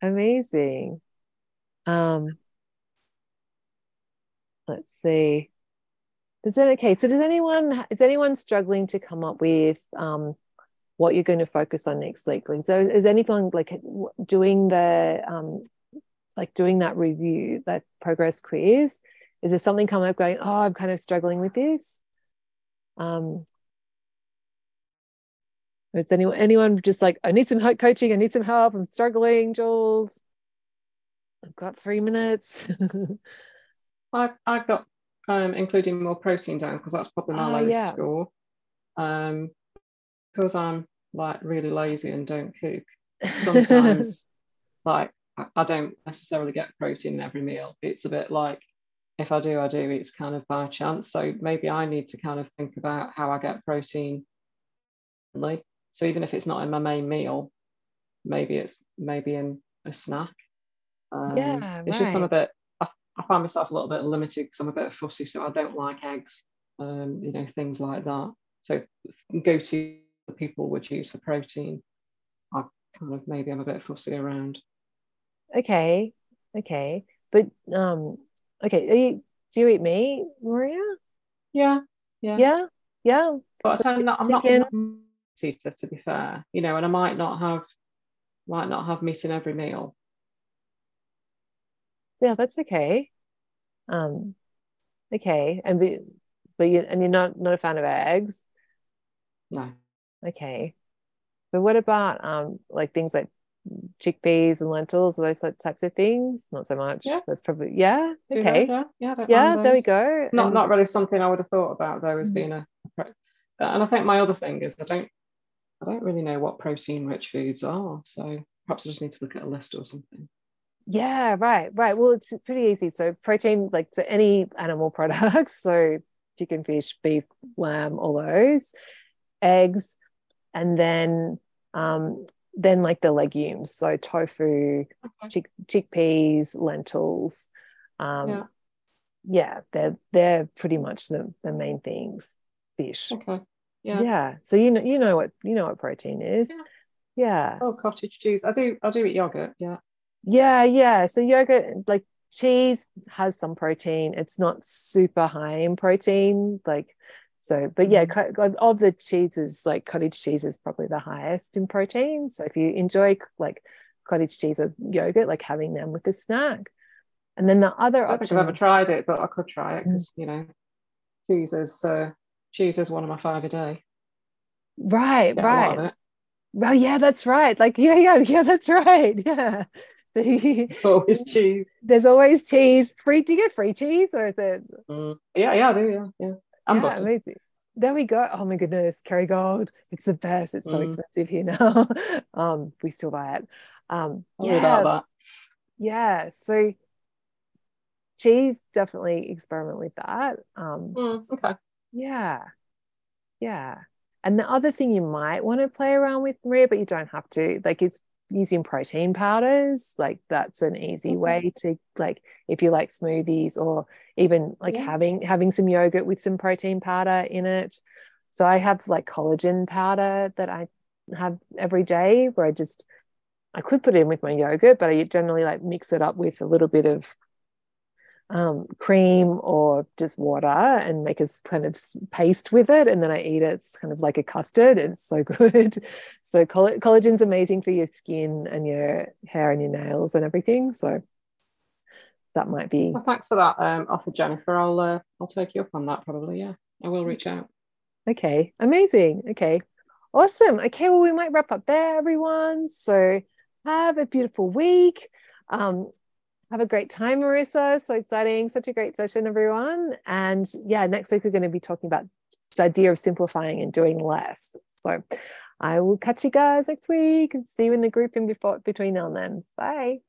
Amazing. Um, let's see. Is that okay? So does anyone, is anyone struggling to come up with um, what you're going to focus on next week? So is anyone like doing the, um, like doing that review, that progress quiz? Is there something come up going, oh, I'm kind of struggling with this? Um, is anyone, anyone just like, I need some coaching, I need some help, I'm struggling, Jules? I've got three minutes. I, I've got um, including more protein down because that's probably my oh, lowest yeah. score. Um, because I'm like really lazy and don't cook. Sometimes like I don't necessarily get protein in every meal. It's a bit like if I do, I do, it's kind of by chance. So maybe I need to kind of think about how I get protein. So even if it's not in my main meal, maybe it's maybe in a snack. Um, yeah, it's right. just I'm a bit, I, I find myself a little bit limited because I'm a bit fussy, so I don't like eggs, um, you know, things like that. So go-to people would use for protein, I kind of, maybe I'm a bit fussy around. Okay, okay. But, um, okay, are you, do you eat meat, Maria? Yeah, yeah. Yeah, yeah. But so I'm not, I'm not a meat eater, to be fair, you know, and I might not have, might not have meat in every meal. Yeah, that's okay. Um, okay, and be, but you and you're not not a fan of eggs. No. Okay, but what about um like things like chickpeas and lentils, those types of things? Not so much. Yeah. That's probably yeah. Okay. Yeah, yeah, yeah there we go. Not and, not really something I would have thought about though as mm-hmm. being a, and I think my other thing is I don't I don't really know what protein rich foods are, so perhaps I just need to look at a list or something. Yeah, right, right. Well, it's pretty easy. So protein, like so any animal products, so chicken, fish, beef, lamb, all those, eggs, and then um, then like the legumes, so tofu, okay. chick chickpeas, lentils. Um, yeah. yeah, they're they're pretty much the, the main things. Fish. Okay. Yeah. Yeah. So you know you know what you know what protein is. Yeah. yeah. Oh, cottage cheese. I do I do eat yogurt. Yeah. Yeah, yeah. So yogurt, like cheese has some protein. It's not super high in protein. Like, so, but yeah, of the cheeses, like cottage cheese is probably the highest in protein. So if you enjoy like cottage cheese or yogurt, like having them with a snack. And then the other option. I don't think I've ever tried it, but I could try it because, you know, cheese is, uh, cheese is one of my five a day. Right, right. Well, yeah, that's right. Like, yeah, yeah, yeah, that's right. Yeah. Always cheese. There's always cheese. Free? Do you get free cheese or is it? Mm. Yeah, yeah, I do. Yeah, yeah. And yeah, amazing. There we go. Oh my goodness, Kerrygold. It's the best. It's mm. so expensive here now. um, we still buy it. Um, yeah, about that. Yeah. So cheese, definitely experiment with that. Um, mm, okay. Yeah. Yeah. And the other thing you might want to play around with, Maria, but you don't have to, like it's using protein powders. Like that's an easy mm-hmm. way to, like, if you like smoothies or even like yeah. having having some yogurt with some protein powder in it. So I have like collagen powder that I have every day where I just, I could put it in with my yogurt, but I generally like mix it up with a little bit of Um, cream or just water and make a kind of paste with it, and then I eat it. It's kind of like a custard. It's so good. So coll collagen's amazing for your skin and your hair and your nails and everything. So that might be. Well, thanks for that um, offer, Jennifer. I'll uh, I'll take you up on that probably. Yeah, I will reach out. Okay, amazing. Okay, awesome. Okay, well we might wrap up there, everyone. So have a beautiful week. Um, Have a great time, Marissa. So exciting. Such a great session, everyone. And yeah, next week we're going to be talking about this idea of simplifying and doing less. So I will catch you guys next week and see you in the group in before, between now and then. Bye.